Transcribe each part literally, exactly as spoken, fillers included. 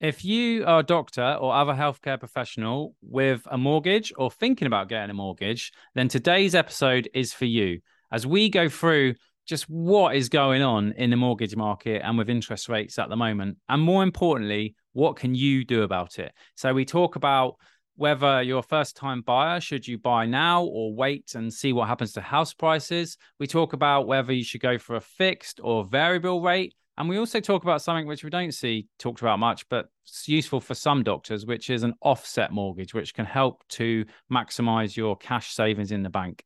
If you are a doctor or other healthcare professional with a mortgage or thinking about getting a mortgage, then today's episode is for you as we go through just what is going on in the mortgage market and with interest rates at the moment. And more importantly, what can you do about it? So we talk about whether you're a first-time buyer, should you buy now or wait and see what happens to house prices? We talk about whether you should go for a fixed or variable rate. And we also talk about something which we don't see talked about much, but it's useful for some doctors, which is an offset mortgage, which can help to maximize your cash savings in the bank.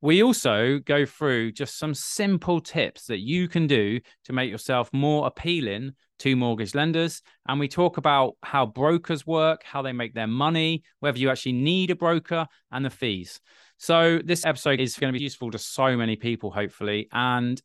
We also go through just some simple tips that you can do to make yourself more appealing to mortgage lenders. And we talk about how brokers work, how they make their money, whether you actually need a broker, and the fees. So this episode is going to be useful to so many people, hopefully. And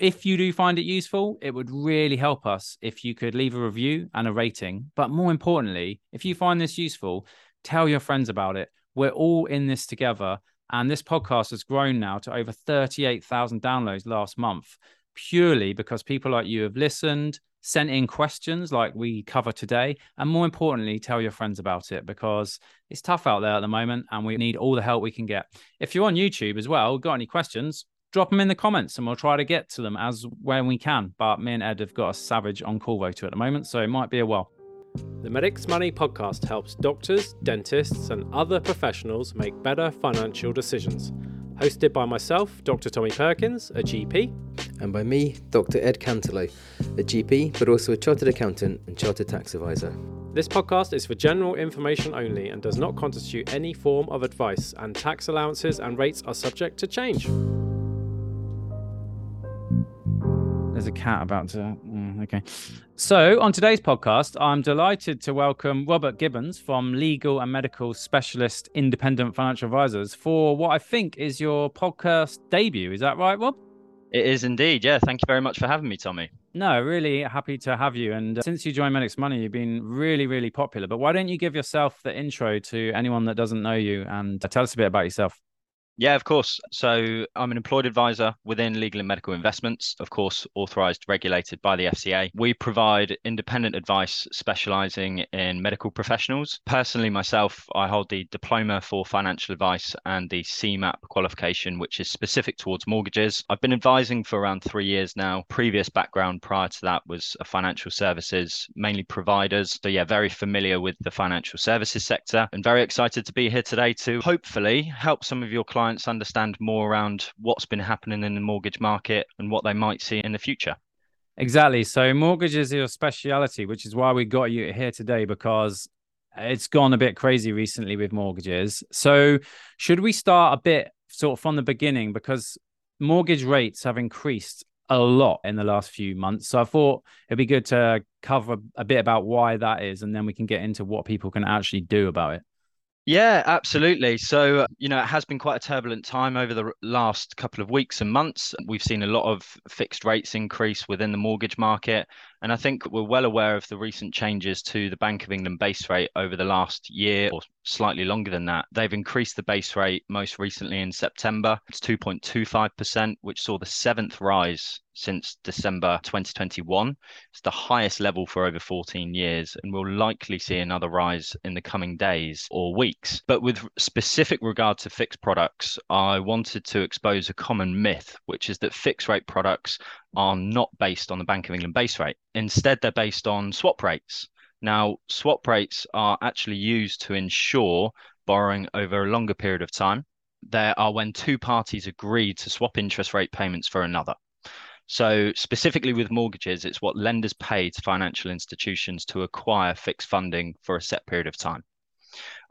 if you do find it useful, it would really help us if you could leave a review and a rating. But more importantly, if you find this useful, tell your friends about it. We're all in this together. And this podcast has grown now to over thirty-eight thousand downloads last month, purely because people like you have listened, sent in questions like we cover today, and more importantly, tell your friends about it because it's tough out there at the moment and we need all the help we can get. If you're on YouTube as well, got any questions, drop them in the comments and we'll try to get to them as when we can. But me and Ed have got a savage on-call voter at the moment, so it might be a while. The Medics Money podcast helps doctors, dentists and other professionals make better financial decisions. Hosted by myself, Doctor Tommy Perkins, a G P. And by me, Doctor Ed Cantelow, a G P, but also a chartered accountant and chartered tax advisor. This podcast is for general information only and does not constitute any form of advice, and tax allowances and rates are subject to change. There's a cat about to... Okay. So on today's podcast, I'm delighted to welcome Robert Gibbons from Legal and Medical Specialist Independent Financial Advisors for what I think is your podcast debut. Is that right, Rob? It is indeed. Yeah. Thank you very much for having me, Tommy. No, really happy to have you. And uh, since you joined Medics Money, you've been really, really popular. But why don't you give yourself the intro to anyone that doesn't know you and uh, tell us a bit about yourself? Yeah, of course. So I'm an employed advisor within Legal and Medical Investments, of course, authorised, regulated by the F C A. We provide independent advice specialising in medical professionals. Personally, myself, I hold the Diploma for Financial Advice and the C MAP qualification, which is specific towards mortgages. I've been advising for around three years now. Previous background prior to that was financial services, mainly providers. So yeah, very familiar with the financial services sector and very excited to be here today to hopefully help some of your clients understand more around what's been happening in the mortgage market and what they might see in the future. Exactly. So mortgages are your speciality, which is why we got you here today, because it's gone a bit crazy recently with mortgages. So should we start a bit sort of from the beginning, because mortgage rates have increased a lot in the last few months. So I thought it'd be good to cover a bit about why that is, and then we can get into what people can actually do about it. Yeah, absolutely. So, you know, it has been quite a turbulent time over the last couple of weeks and months. We've seen a lot of fixed rates increase within the mortgage market. And I think we're well aware of the recent changes to the Bank of England base rate over the last year or slightly longer than that. They've increased the base rate most recently in September. It's two point two five percent, which saw the seventh rise since December twenty twenty-one. It's the highest level for over fourteen years, and we'll likely see another rise in the coming days or weeks. But with specific regard to fixed products, I wanted to expose a common myth, which is that fixed rate products are not based on the Bank of England base rate. Instead, they're based on swap rates. Now, swap rates are actually used to ensure borrowing over a longer period of time. They are when two parties agree to swap interest rate payments for another. So specifically with mortgages, it's what lenders pay to financial institutions to acquire fixed funding for a set period of time.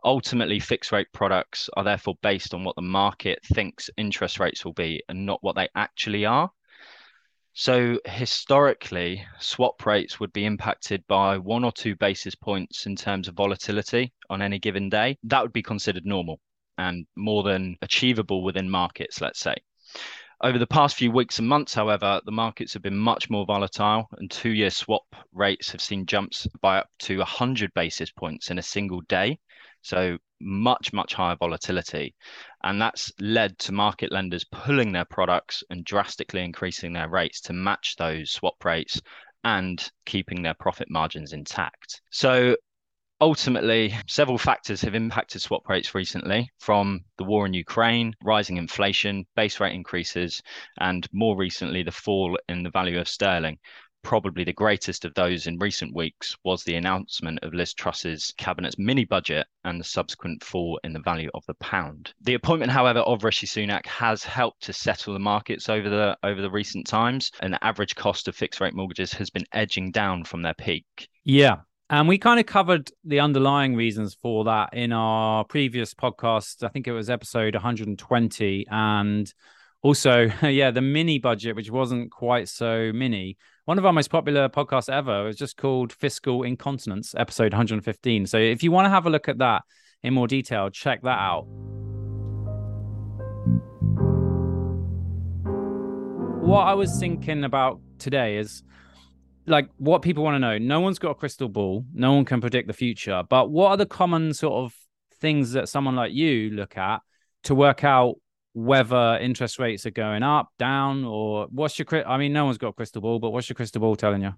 Ultimately, fixed rate products are therefore based on what the market thinks interest rates will be and not what they actually are. So historically, swap rates would be impacted by one or two basis points in terms of volatility on any given day. That would be considered normal and more than achievable within markets, let's say. Over the past few weeks and months, however, the markets have been much more volatile, and two-year swap rates have seen jumps by up to one hundred basis points in a single day. So much, much higher volatility. And that's led to market lenders pulling their products and drastically increasing their rates to match those swap rates and keeping their profit margins intact. So ultimately, several factors have impacted swap rates recently, from the war in Ukraine, rising inflation, base rate increases, and more recently, the fall in the value of sterling. Probably the greatest of those in recent weeks was the announcement of Liz Truss's cabinet's mini-budget and the subsequent fall in the value of the pound. The appointment, however, of Rishi Sunak has helped to settle the markets over the over the recent times, and the average cost of fixed-rate mortgages has been edging down from their peak. Yeah. And we kind of covered the underlying reasons for that in our previous podcast. I think it was episode one hundred twenty. And also, yeah, the mini budget, which wasn't quite so mini. One of our most popular podcasts ever was just called Fiscal Incontinence, episode one hundred fifteen. So if you want to have a look at that in more detail, check that out. What I was thinking about today is, like, what people want to know. No one's got a crystal ball. No one can predict the future. But what are the common sort of things that someone like you look at to work out whether interest rates are going up, down, or what's your... I mean, no one's got a crystal ball, but what's your crystal ball telling you?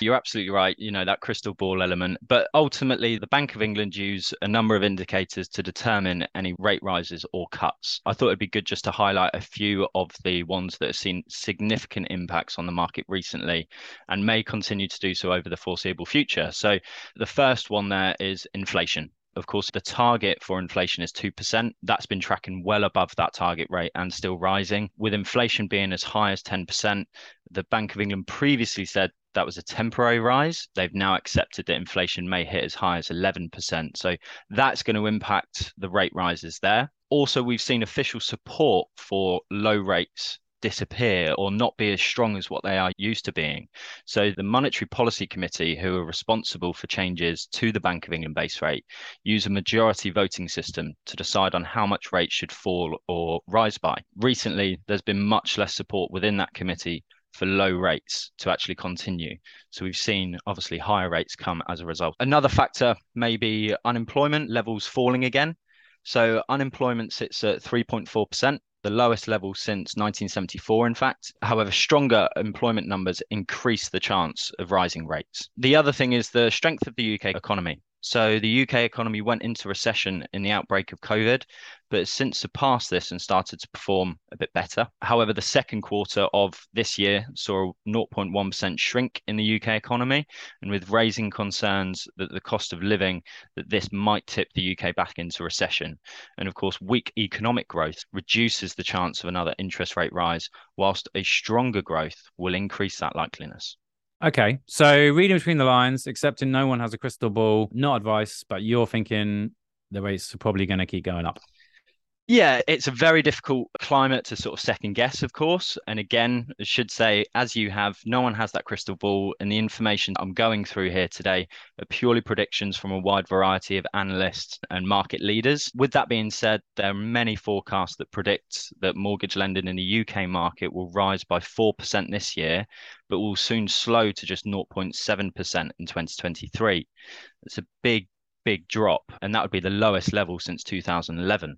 You're absolutely right. You know, that crystal ball element. But ultimately, the Bank of England use a number of indicators to determine any rate rises or cuts. I thought it'd be good just to highlight a few of the ones that have seen significant impacts on the market recently and may continue to do so over the foreseeable future. So the first one there is inflation. Of course, the target for inflation is two percent. That's been tracking well above that target rate and still rising. With inflation being as high as ten percent, the Bank of England previously said that was a temporary rise. They've now accepted that inflation may hit as high as eleven percent. So that's going to impact the rate rises there. Also, we've seen official support for low rates disappear or not be as strong as what they are used to being. So the Monetary Policy Committee, who are responsible for changes to the Bank of England base rate, use a majority voting system to decide on how much rates should fall or rise by. Recently, there's been much less support within that committee for low rates to actually continue. So we've seen obviously higher rates come as a result. Another factor may be unemployment levels falling again. So unemployment sits at three point four percent. The lowest level since nineteen seventy-four, in fact. However, stronger employment numbers increase the chance of rising rates. The other thing is the strength of the U K economy. So the U K economy went into recession in the outbreak of COVID, but has since surpassed this and started to perform a bit better. However, the second quarter of this year saw a zero point one percent shrink in the U K economy, and with raising concerns that the cost of living, that this might tip the U K back into recession. And of course, weak economic growth reduces the chance of another interest rate rise, whilst a stronger growth will increase that likeliness. Okay, so reading between the lines, accepting no one has a crystal ball, not advice, but you're thinking the rates are probably going to keep going up. Yeah, it's a very difficult climate to sort of second guess, of course. And again, I should say, as you have, no one has that crystal ball. And the information I'm going through here today are purely predictions from a wide variety of analysts and market leaders. With that being said, there are many forecasts that predict that mortgage lending in the U K market will rise by four percent this year, but will soon slow to just zero point seven percent in twenty twenty-three. It's a big, big drop. And that would be the lowest level since two thousand eleven.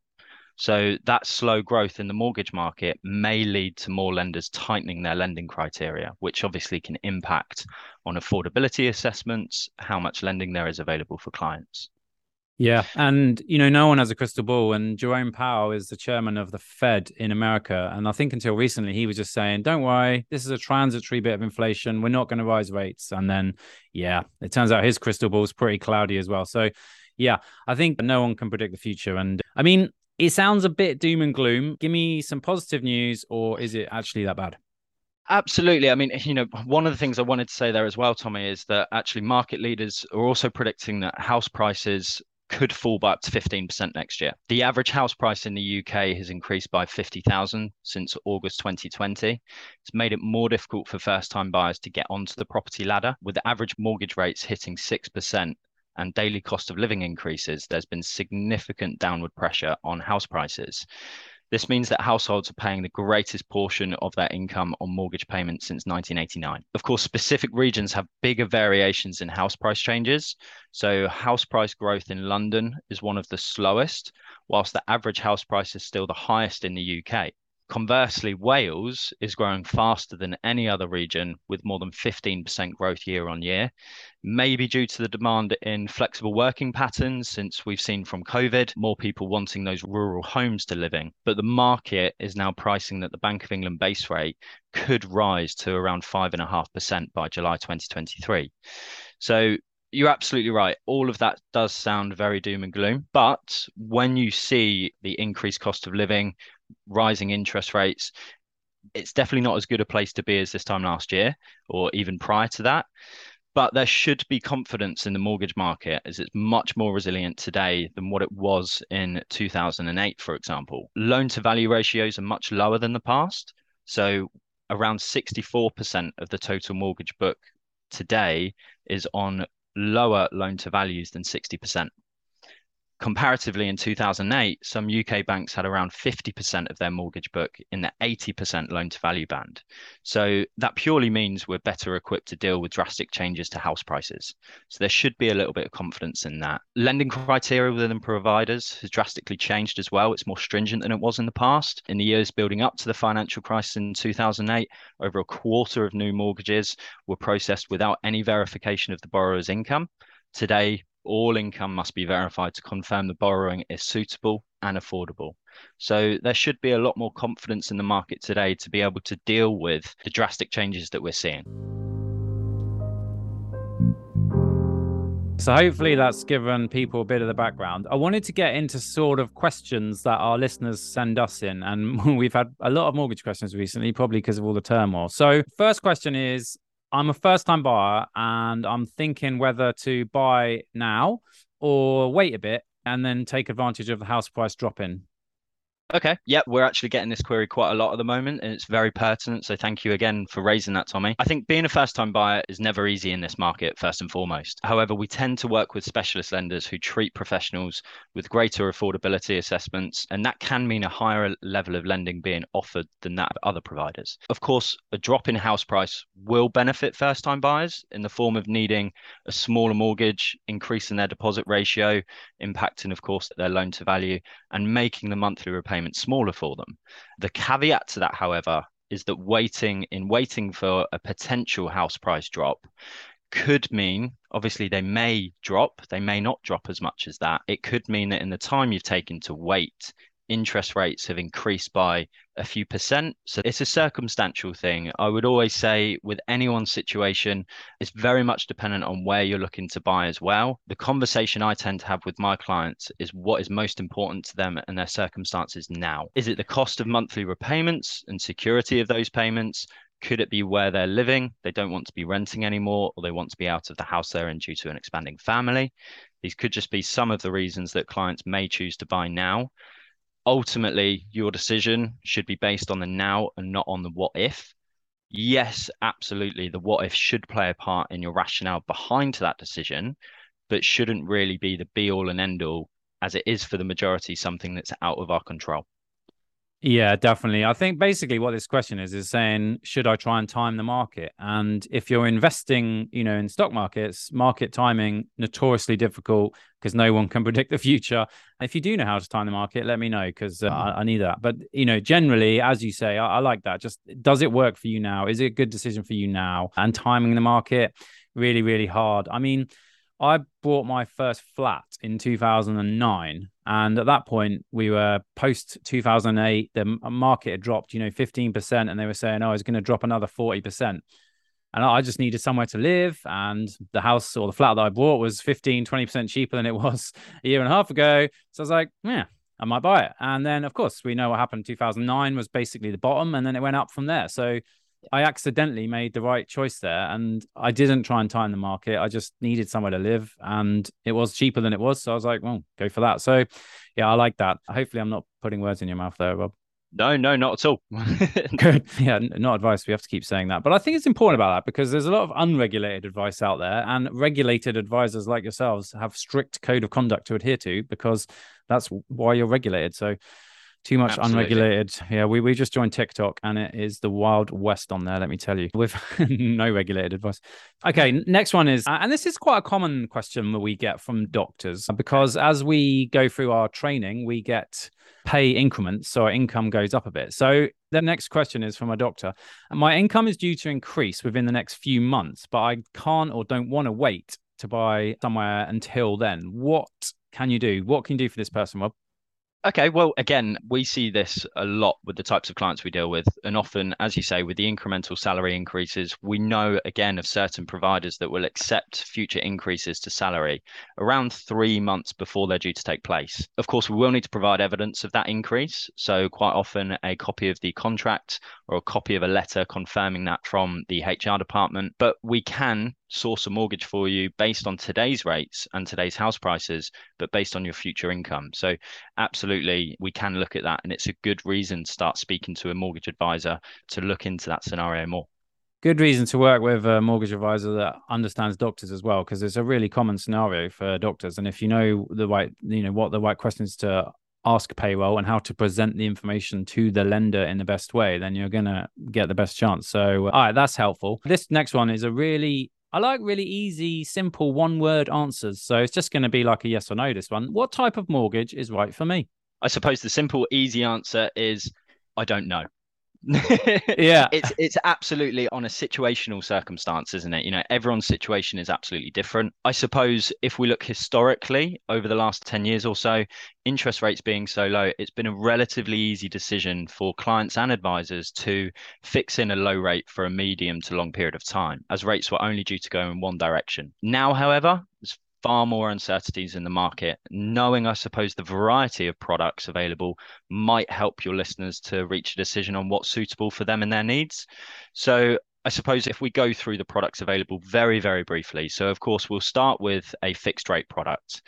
So that slow growth in the mortgage market may lead to more lenders tightening their lending criteria, which obviously can impact on affordability assessments, how much lending there is available for clients. Yeah. And, you know, no one has a crystal ball. And Jerome Powell is the chairman of the Fed in America. And I think until recently, he was just saying, don't worry, this is a transitory bit of inflation. We're not going to rise rates. And then, yeah, it turns out his crystal ball is pretty cloudy as well. So, yeah, I think no one can predict the future. And I mean, it sounds a bit doom and gloom. Give me some positive news, or is it actually that bad? Absolutely. I mean, you know, one of the things I wanted to say there as well, Tommy, is that actually market leaders are also predicting that house prices could fall by up to fifteen percent next year. The average house price in the U K has increased by fifty thousand since August twenty twenty. It's made it more difficult for first-time buyers to get onto the property ladder, with the average mortgage rates hitting six percent. And daily cost of living increases, there's been significant downward pressure on house prices. This means that households are paying the greatest portion of their income on mortgage payments since nineteen eighty-nine. Of course, specific regions have bigger variations in house price changes. So house price growth in London is one of the slowest, whilst the average house price is still the highest in the U K. Conversely, Wales is growing faster than any other region, with more than fifteen percent growth year on year, maybe due to the demand in flexible working patterns since we've seen from COVID, more people wanting those rural homes to live in. But the market is now pricing that the Bank of England base rate could rise to around five point five percent by July twenty twenty-three. So you're absolutely right. All of that does sound very doom and gloom. But when you see the increased cost of living, rising interest rates, it's definitely not as good a place to be as this time last year or even prior to that. But there should be confidence in the mortgage market, as it's much more resilient today than what it was in two thousand eight, for example. Loan to value ratios are much lower than the past. So around sixty-four percent of the total mortgage book today is on lower loan to values than sixty percent. Comparatively, in two thousand eight, some U K banks had around fifty percent of their mortgage book in the eighty percent loan-to-value band. So that purely means we're better equipped to deal with drastic changes to house prices. So there should be a little bit of confidence in that. Lending criteria within providers has drastically changed as well. It's more stringent than it was in the past. In the years building up to the financial crisis in two thousand eight, over a quarter of new mortgages were processed without any verification of the borrower's income. Today, all income must be verified to confirm the borrowing is suitable and affordable. So there should be a lot more confidence in the market today to be able to deal with the drastic changes that we're seeing. So hopefully that's given people a bit of the background. I wanted to get into sort of questions that our listeners send us in. And we've had a lot of mortgage questions recently, probably because of all the turmoil. So first question is, I'm a first-time buyer and I'm thinking whether to buy now or wait a bit and then take advantage of the house price drop-in. Okay. Yeah, we're actually getting this query quite a lot at the moment, and it's very pertinent. So thank you again for raising that, Tommy. I think being a first-time buyer is never easy in this market, first and foremost. However, we tend to work with specialist lenders who treat professionals with greater affordability assessments, and that can mean a higher level of lending being offered than that of other providers. Of course, a drop in house price will benefit first-time buyers in the form of needing a smaller mortgage, increasing their deposit ratio, impacting, of course, their loan to value, and making the monthly repayment smaller for them. The caveat to that, however, is that waiting in waiting for a potential house price drop could mean, obviously they may drop, they may not drop as much as that. It could mean that in the time you've taken to wait, interest rates have increased by a few percent. So it's a circumstantial thing. I would always say with anyone's situation, it's very much dependent on where you're looking to buy as well. The conversation I tend to have with my clients is what is most important to them and their circumstances now. Is it the cost of monthly repayments and security of those payments? Could it be where they're living? They don't want to be renting anymore, or they want to be out of the house they're in due to an expanding family. These could just be some of the reasons that clients may choose to buy now. Ultimately, your decision should be based on the now and not on the what if. Yes, absolutely, the what if should play a part in your rationale behind that decision, but shouldn't really be the be all and end all, as it is for the majority something that's out of our control. Yeah, definitely. I think basically what this question is, is saying, should I try and time the market? And if you're investing, you know, in stock markets, market timing, notoriously difficult because no one can predict the future. If you do know how to time the market, let me know, because uh, I, I need that. But, you know, generally, as you say, I, I like that. Just does it work for you now? Is it a good decision for you now? And timing the market, really, really hard. I mean, I bought my first flat in two thousand nine. And at that point, we were post two thousand eight, the market had dropped, you know, fifteen percent. And they were saying, oh, it's going to drop another forty percent. And I just needed somewhere to live. And the house or the flat that I bought was fifteen, twenty percent cheaper than it was a year and a half ago. So I was like, yeah, I might buy it. And then, of course, we know what happened. two thousand nine was basically the bottom, and then it went up from there. So I accidentally made the right choice there, and I didn't try and time the market. I just needed somewhere to live, and it was cheaper than it was. So I was like, well, go for that. So yeah, I like that. Hopefully I'm not putting words in your mouth there, Rob. No, no, not at all. Good. Yeah, not advice. We have to keep saying that. But I think it's important about that, because there's a lot of unregulated advice out there, and regulated advisors like yourselves have strict code of conduct to adhere to, because that's why you're regulated. So too much Absolutely. Unregulated. Yeah, we, we just joined TikTok, and it is the Wild West on there, let me tell you, with no regulated advice. Okay, next one is, and this is quite a common question that we get from doctors, because as we go through our training, we get pay increments, so our income goes up a bit. So The next question is from a doctor. My income is due to increase within the next few months, but I can't or don't want to wait to buy somewhere until then. What can you do? What can you do for this person, Rob? Okay, well, again, we see this a lot with the types of clients we deal with. And often, as you say, with the incremental salary increases, we know, again, of certain providers that will accept future increases to salary around three months before they're due to take place. Of course, we will need to provide evidence of that increase. So quite often a copy of the contract or a copy of a letter confirming that from the H R department. But we can source a mortgage for you based on today's rates and today's house prices, but based on your future income. So absolutely, we can look at that. And it's a good reason to start speaking to a mortgage advisor to look into that scenario more. Good reason to work with a mortgage advisor that understands doctors as well, because it's a really common scenario for doctors. And if you know the right, you know, what the right questions to ask payroll and how to present the information to the lender in the best way, then you're going to get the best chance. So, all right, that's helpful. This next one is a really I like really easy, simple, one-word answers. So it's just going to be like a yes or no, this one. What type of mortgage is right for me? I suppose the simple, easy answer is, I don't know. Yeah, it's it's absolutely on a situational circumstance, isn't it? You know, everyone's situation is absolutely different. I suppose if we look historically over the last ten years or so, interest rates being so low, it's been a relatively easy decision for clients and advisors to fix in a low rate for a medium to long period of time, as rates were only due to go in one direction. Now, however, it's far more uncertainties in the market. Knowing, I suppose, the variety of products available might help your listeners to reach a decision on what's suitable for them and their needs. So I suppose if we go through the products available very, very briefly. So of course, we'll start with a fixed rate product.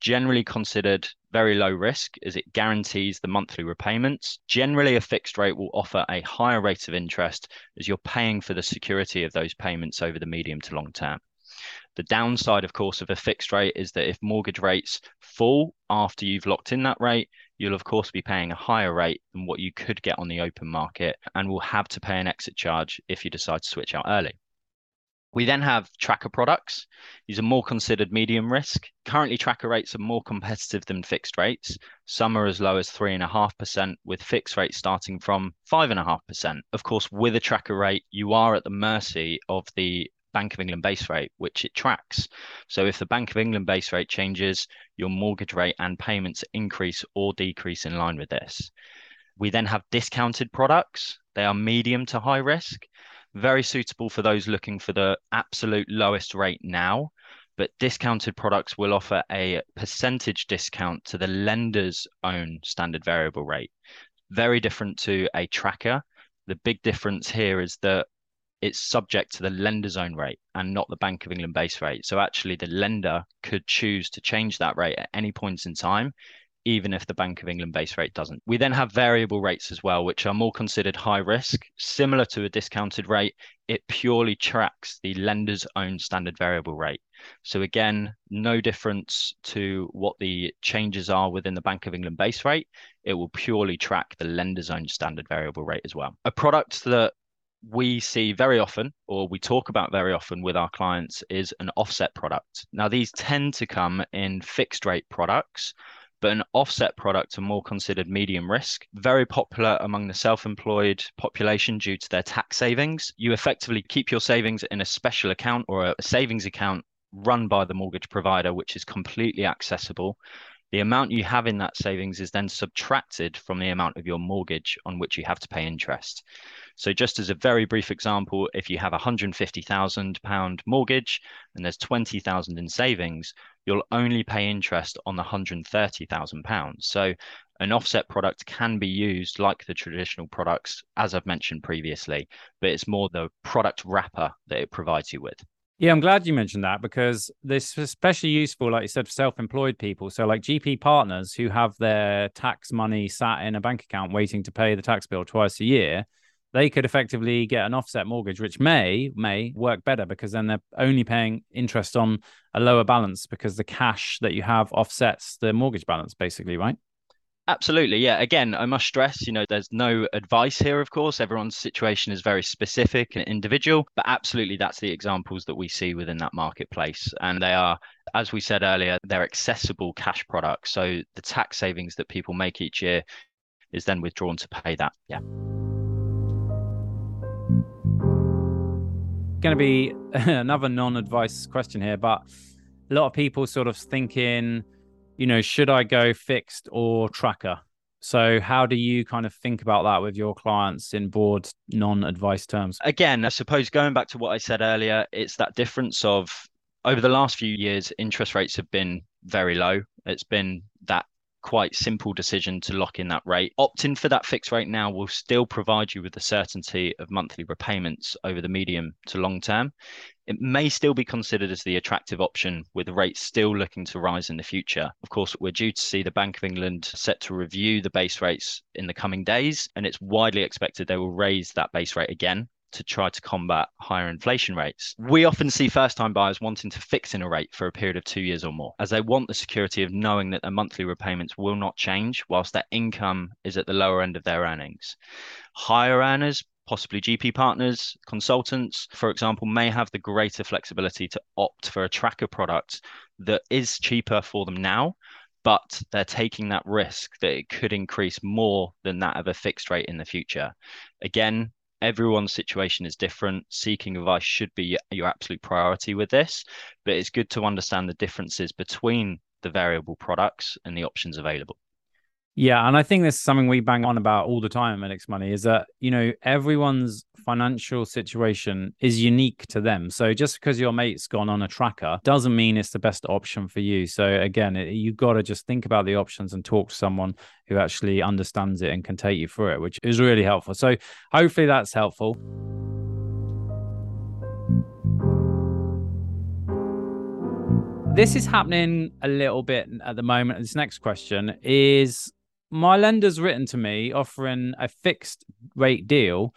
Generally considered very low risk as it guarantees the monthly repayments. Generally, a fixed rate will offer a higher rate of interest as you're paying for the security of those payments over the medium to long term. The downside, of course, of a fixed rate is that if mortgage rates fall after you've locked in that rate, you'll, of course, be paying a higher rate than what you could get on the open market and will have to pay an exit charge if you decide to switch out early. We then have tracker products. These are more considered medium risk. Currently, tracker rates are more competitive than fixed rates. Some are as low as three point five percent, with fixed rates starting from five point five percent. Of course, with a tracker rate, you are at the mercy of the Bank of England base rate, which it tracks. So if the Bank of England base rate changes, your mortgage rate and payments increase or decrease in line with this. We then have discounted products. They are medium to high risk, very suitable for those looking for the absolute lowest rate now. But discounted products will offer a percentage discount to the lender's own standard variable rate. Very different to a tracker. The big difference here is that it's subject to the lender's own rate and not the Bank of England base rate. So actually the lender could choose to change that rate at any point in time, even if the Bank of England base rate doesn't. We then have variable rates as well, which are more considered high risk. Similar to a discounted rate, it purely tracks the lender's own standard variable rate. So again, no difference to what the changes are within the Bank of England base rate. It will purely track the lender's own standard variable rate as well. A product that we see very often, or we talk about very often with our clients, is an offset product. Now, these tend to come in fixed rate products, but an offset product are more considered medium risk, very popular among the self-employed population due to their tax savings. You effectively keep your savings in a special account or a savings account run by the mortgage provider, which is completely accessible. The amount you have in that savings is then subtracted from the amount of your mortgage on which you have to pay interest. So just as a very brief example, if you have a one hundred fifty thousand pounds mortgage and there's twenty thousand pounds in savings, you'll only pay interest on the one hundred thirty thousand pounds. So an offset product can be used like the traditional products, as I've mentioned previously, but it's more the product wrapper that it provides you with. Yeah, I'm glad you mentioned that, because this is especially useful, like you said, for self-employed people. So like G P partners who have their tax money sat in a bank account waiting to pay the tax bill twice a year, they could effectively get an offset mortgage, which may, may work better, because then they're only paying interest on a lower balance because the cash that you have offsets the mortgage balance, basically, right? Absolutely. Yeah. Again, I must stress, you know, there's no advice here, of course. Everyone's situation is very specific and individual, but absolutely that's the examples that we see within that marketplace. And they are, as we said earlier, they're accessible cash products. So the tax savings that people make each year is then withdrawn to pay that. Yeah. Going to be another non-advice question here, but a lot of people sort of thinking, you know, should I go fixed or tracker? So how do you kind of think about that with your clients in broad non-advice terms? Again, I suppose going back to what I said earlier, it's that difference of over the last few years, interest rates have been very low. It's been that quite simple decision to lock in that rate. Opting for that fixed rate now will still provide you with the certainty of monthly repayments over the medium to long term. It may still be considered as the attractive option with rates still looking to rise in the future. Of course, we're due to see the Bank of England set to review the base rates in the coming days, and it's widely expected they will raise that base rate again to try to combat higher inflation rates. We often see first-time buyers wanting to fix in a rate for a period of two years or more, as they want the security of knowing that their monthly repayments will not change whilst their income is at the lower end of their earnings. Higher earners, possibly G P partners, consultants, for example, may have the greater flexibility to opt for a tracker product that is cheaper for them now, but they're taking that risk that it could increase more than that of a fixed rate in the future. Again, everyone's situation is different. Seeking advice should be your absolute priority with this, but it's good to understand the differences between the variable products and the options available. Yeah, and I think this is something we bang on about all the time at Medics Money is that, you know, everyone's financial situation is unique to them. So just because your mate's gone on a tracker doesn't mean it's the best option for you. So again, you've got to just think about the options and talk to someone who actually understands it and can take you through it, which is really helpful. So hopefully that's helpful. This is happening a little bit at the moment. This next question is, my lender's written to me offering a fixed rate deal.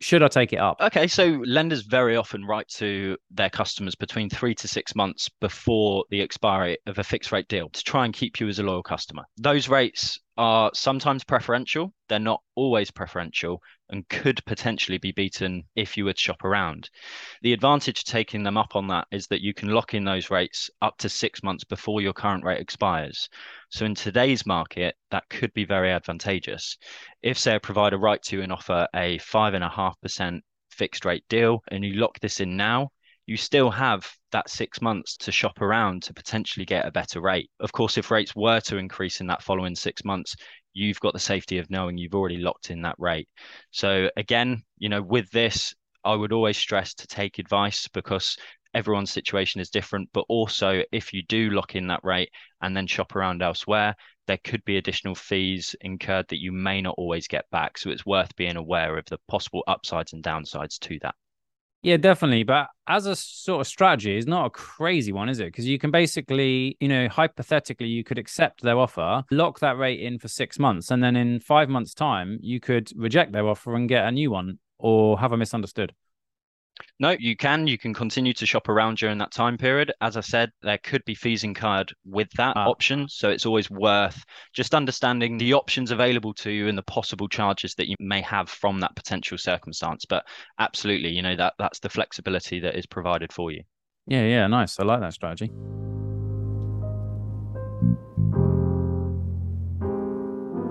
Should I take it up? Okay, so lenders very often write to their customers between three to six months before the expiry of a fixed rate deal to try and keep you as a loyal customer. Those rates are sometimes preferential. They're not always preferential and could potentially be beaten if you were to shop around. The advantage to taking them up on that is that you can lock in those rates up to six months before your current rate expires. So in today's market, that could be very advantageous. If, say, a provider writes to you and offer a five point five percent fixed rate deal and you lock this in now, you still have that six months to shop around to potentially get a better rate. Of course, if rates were to increase in that following six months, you've got the safety of knowing you've already locked in that rate. So again, you know, with this, I would always stress to take advice because everyone's situation is different. But also, if you do lock in that rate and then shop around elsewhere, there could be additional fees incurred that you may not always get back. So it's worth being aware of the possible upsides and downsides to that. Yeah, definitely. But as a sort of strategy, it's not a crazy one, is it? Because you can basically, you know, hypothetically, you could accept their offer, lock that rate in for six months, and then in five months' time, you could reject their offer and get a new one. Or have I misunderstood? No, you can. You can continue to shop around during that time period. As I said, there could be fees incurred with that ah. option. So it's always worth just understanding the options available to you and the possible charges that you may have from that potential circumstance. But absolutely, you know, that that's the flexibility that is provided for you. Yeah, yeah, nice. I like that strategy.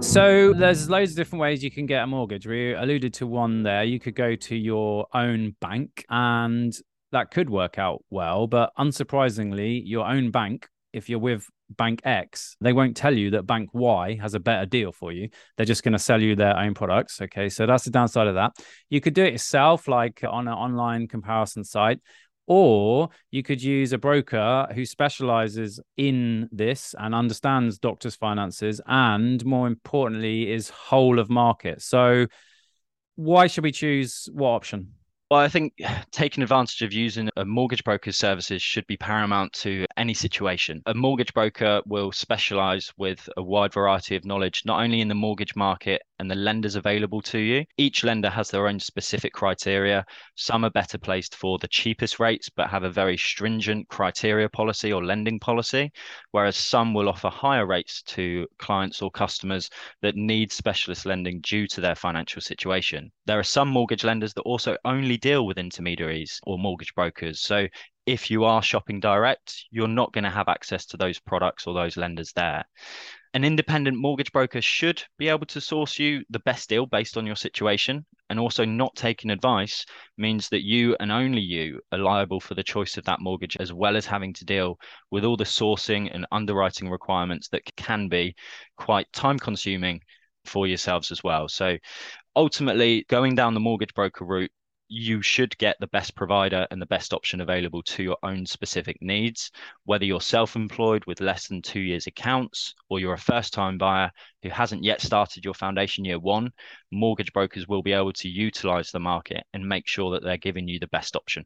So there's loads of different ways you can get a mortgage. We alluded to one there. You could go to your own bank and that could work out well. But unsurprisingly, your own bank, if you're with Bank X, they won't tell you that Bank Y has a better deal for you. They're just going to sell you their own products. Okay, so that's the downside of that. You could do it yourself, like on an online comparison site. Or you could use a broker who specializes in this and understands doctors' finances and, more importantly, is whole of market. So why should we choose what option? Well, I think taking advantage of using a mortgage broker's services should be paramount to any situation. A mortgage broker will specialize with a wide variety of knowledge, not only in the mortgage market and the lenders available to you. Each lender has their own specific criteria. Some are better placed for the cheapest rates, but have a very stringent criteria policy or lending policy, whereas some will offer higher rates to clients or customers that need specialist lending due to their financial situation. There are some mortgage lenders that also only deal with intermediaries or mortgage brokers. So if you are shopping direct, you're not going to have access to those products or those lenders there. An independent mortgage broker should be able to source you the best deal based on your situation, and also not taking advice means that you and only you are liable for the choice of that mortgage, as well as having to deal with all the sourcing and underwriting requirements that can be quite time consuming for yourselves as well. So ultimately, going down the mortgage broker route, you should get the best provider and the best option available to your own specific needs, whether you're self-employed with less than two years accounts, or you're a first-time buyer who hasn't yet started your foundation year one. Mortgage brokers will be able to utilize the market and make sure that they're giving you the best option.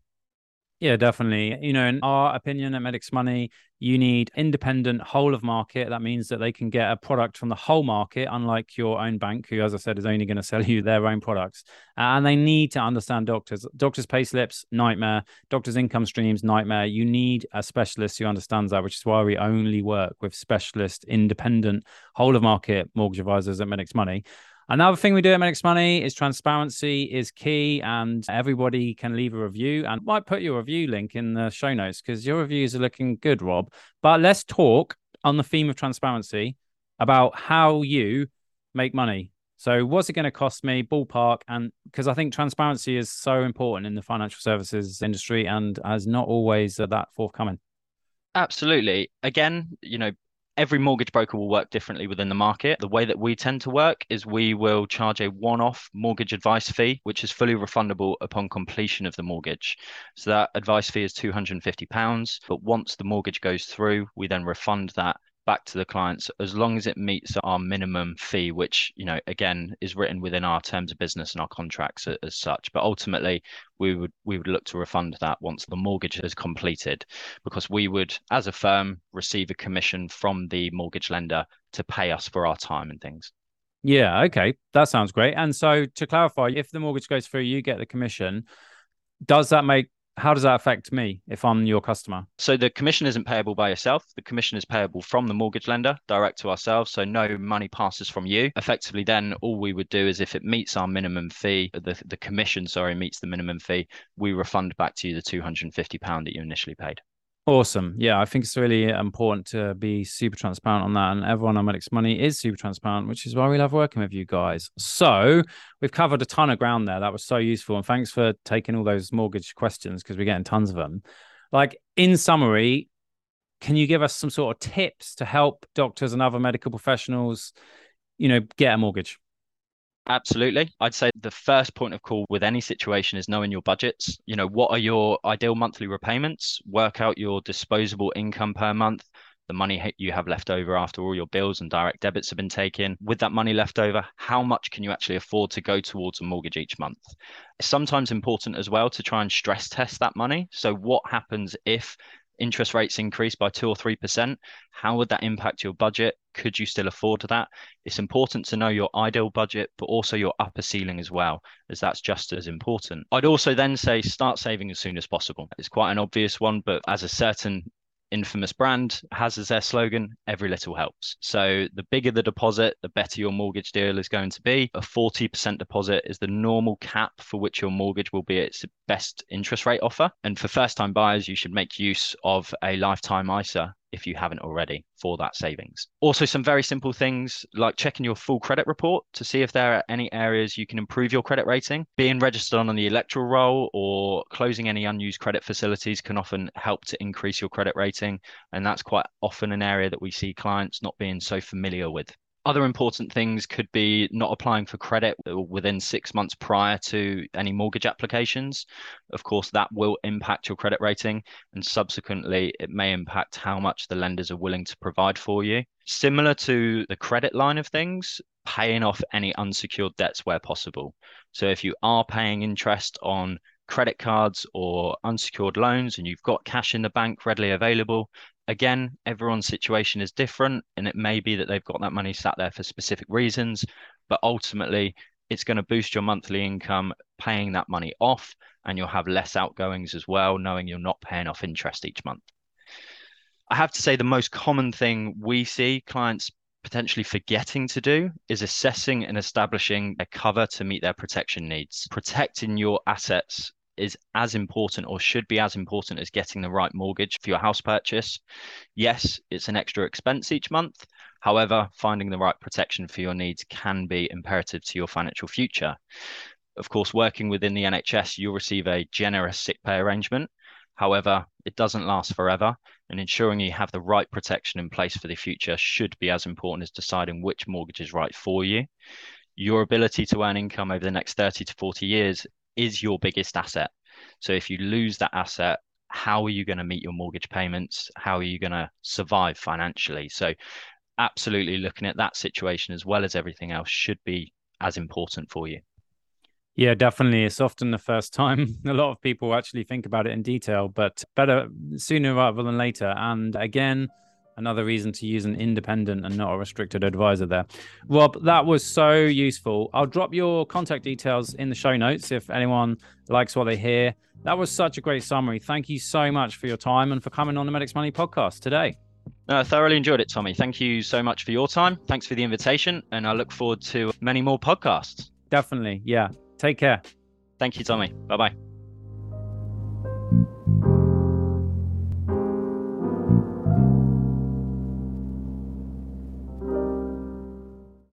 Yeah, definitely. You know, in our opinion at Medics Money, you need independent whole of market. That means that they can get a product from the whole market, unlike your own bank, who, as I said, is only going to sell you their own products. And they need to understand doctors. Doctors' pay slips, nightmare. Doctors' income streams, nightmare. You need a specialist who understands that, which is why we only work with specialist, independent, whole of market mortgage advisors at Medics Money. Another thing we do at Medics Money is transparency is key, and everybody can leave a review, and might put your review link in the show notes because your reviews are looking good, Rob. But let's talk on the theme of transparency about how you make money. So what's it going to cost me, ballpark? And because I think transparency is so important in the financial services industry and is not always that forthcoming. Absolutely. Again, you know, every mortgage broker will work differently within the market. The way that we tend to work is we will charge a one-off mortgage advice fee, which is fully refundable upon completion of the mortgage. So that advice fee is two hundred fifty pounds. But once the mortgage goes through, we then refund that back to the clients as long as it meets our minimum fee, which, you know, again, is written within our terms of business and our contracts as such. But ultimately, we would we would look to refund that once the mortgage is completed, because we would, as a firm, receive a commission from the mortgage lender to pay us for our time and things. Yeah, okay, that sounds great. And so to clarify, if the mortgage goes through, you get the commission. Does that make How does that affect me if I'm your customer? So the commission isn't payable by yourself. The commission is payable from the mortgage lender direct to ourselves. So no money passes from you. Effectively, then all we would do is if it meets our minimum fee, the, the commission, sorry, meets the minimum fee, we refund back to you the two hundred fifty pounds that you initially paid. Awesome. Yeah, I think it's really important to be super transparent on that. And everyone on Medics Money is super transparent, which is why we love working with you guys. So we've covered a ton of ground there. That was so useful. And thanks for taking all those mortgage questions because we're getting tons of them. Like, in summary, can you give us some sort of tips to help doctors and other medical professionals, you know, get a mortgage? Absolutely. I'd say the first point of call with any situation is knowing your budgets. You know, what are your ideal monthly repayments? Work out your disposable income per month, the money you have left over after all your bills and direct debits have been taken. With that money left over, how much can you actually afford to go towards a mortgage each month? It's sometimes important as well to try and stress test that money. So what happens if interest rates increase by two or three percent? How would that impact your budget? Could you still afford that? It's important to know your ideal budget, but also your upper ceiling as well, as that's just as important. I'd also then say start saving as soon as possible. It's quite an obvious one, but as a certain infamous brand has as their slogan, every little helps. So the bigger the deposit, the better your mortgage deal is going to be. A forty percent deposit is the normal cap for which your mortgage will be at its best interest rate offer. And for first-time buyers, you should make use of a lifetime I S A if you haven't already for that savings. Also, some very simple things like checking your full credit report to see if there are any areas you can improve your credit rating. Being registered on the electoral roll or closing any unused credit facilities can often help to increase your credit rating. And that's quite often an area that we see clients not being so familiar with. Other important things could be not applying for credit within six months prior to any mortgage applications. Of course, that will impact your credit rating, and subsequently, it may impact how much the lenders are willing to provide for you. Similar to the credit line of things, paying off any unsecured debts where possible. So if you are paying interest on credit cards or unsecured loans and you've got cash in the bank readily available, again, everyone's situation is different, and it may be that they've got that money sat there for specific reasons, but ultimately it's going to boost your monthly income paying that money off, and you'll have less outgoings as well, knowing you're not paying off interest each month. I have to say the most common thing we see clients potentially forgetting to do is assessing and establishing a cover to meet their protection needs. Protecting your assets is as important, or should be as important, as getting the right mortgage for your house purchase. Yes, it's an extra expense each month. However, finding the right protection for your needs can be imperative to your financial future. Of course, working within the N H S, you'll receive a generous sick pay arrangement. However, it doesn't last forever, and ensuring you have the right protection in place for the future should be as important as deciding which mortgage is right for you. Your ability to earn income over the next thirty to forty years is your biggest asset. So if you lose that asset, how are you going to meet your mortgage payments? How are you going to survive financially? So absolutely looking at that situation as well as everything else should be as important for you. Yeah, definitely. It's often the first time a lot of people actually think about it in detail, but better sooner rather than later. And again, another reason to use an independent and not a restricted advisor there. Rob, that was so useful. I'll drop your contact details in the show notes if anyone likes what they hear. That was such a great summary. Thank you so much for your time and for coming on the Medics Money podcast today. No, I thoroughly enjoyed it, Tommy. Thank you so much for your time. Thanks for the invitation. And I look forward to many more podcasts. Definitely. Yeah. Take care. Thank you, Tommy. Bye-bye.